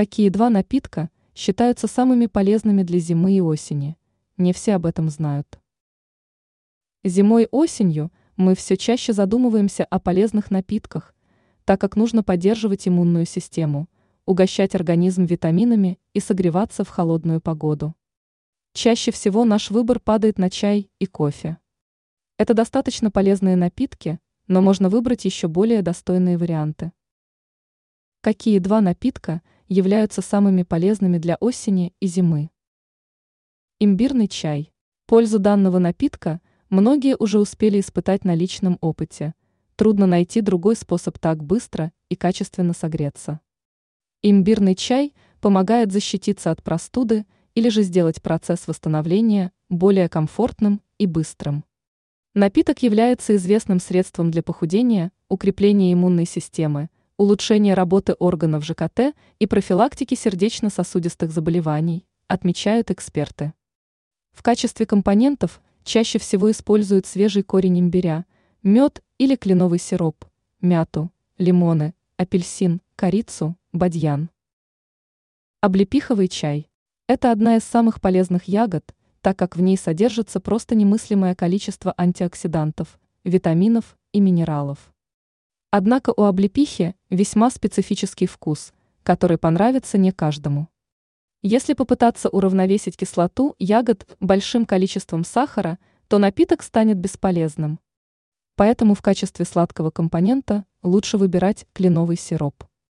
Какие два напитка считаются самыми полезными для зимы и осени? Не все об этом знают. Зимой и осенью мы все чаще задумываемся о полезных напитках, так как нужно поддерживать иммунную систему, угощать организм витаминами и согреваться в холодную погоду. Чаще всего наш выбор падает на чай и кофе. Это достаточно полезные напитки, но можно выбрать еще более достойные варианты. Какие два напитка являются самыми полезными для осени и зимы? Имбирный чай. Пользу данного напитка многие уже успели испытать на личном опыте. Трудно найти другой способ так быстро и качественно согреться. Имбирный чай помогает защититься от простуды или же сделать процесс восстановления более комфортным и быстрым. Напиток является известным средством для похудения, укрепления иммунной системы, улучшения работы органов ЖКТ и профилактики сердечно-сосудистых заболеваний, отмечают эксперты. В качестве компонентов чаще всего используют свежий корень имбиря, мед или кленовый сироп, мяту, лимоны, апельсин, корицу, бадьян. Облепиховый чай. Это одна из самых полезных ягод, так как в ней содержится просто немыслимое количество антиоксидантов, витаминов и минералов. Однако у облепихи весьма специфический вкус, который понравится не каждому. Если попытаться уравновесить кислоту ягод большим количеством сахара, то напиток станет бесполезным. Поэтому в качестве сладкого компонента лучше выбирать кленовый сироп.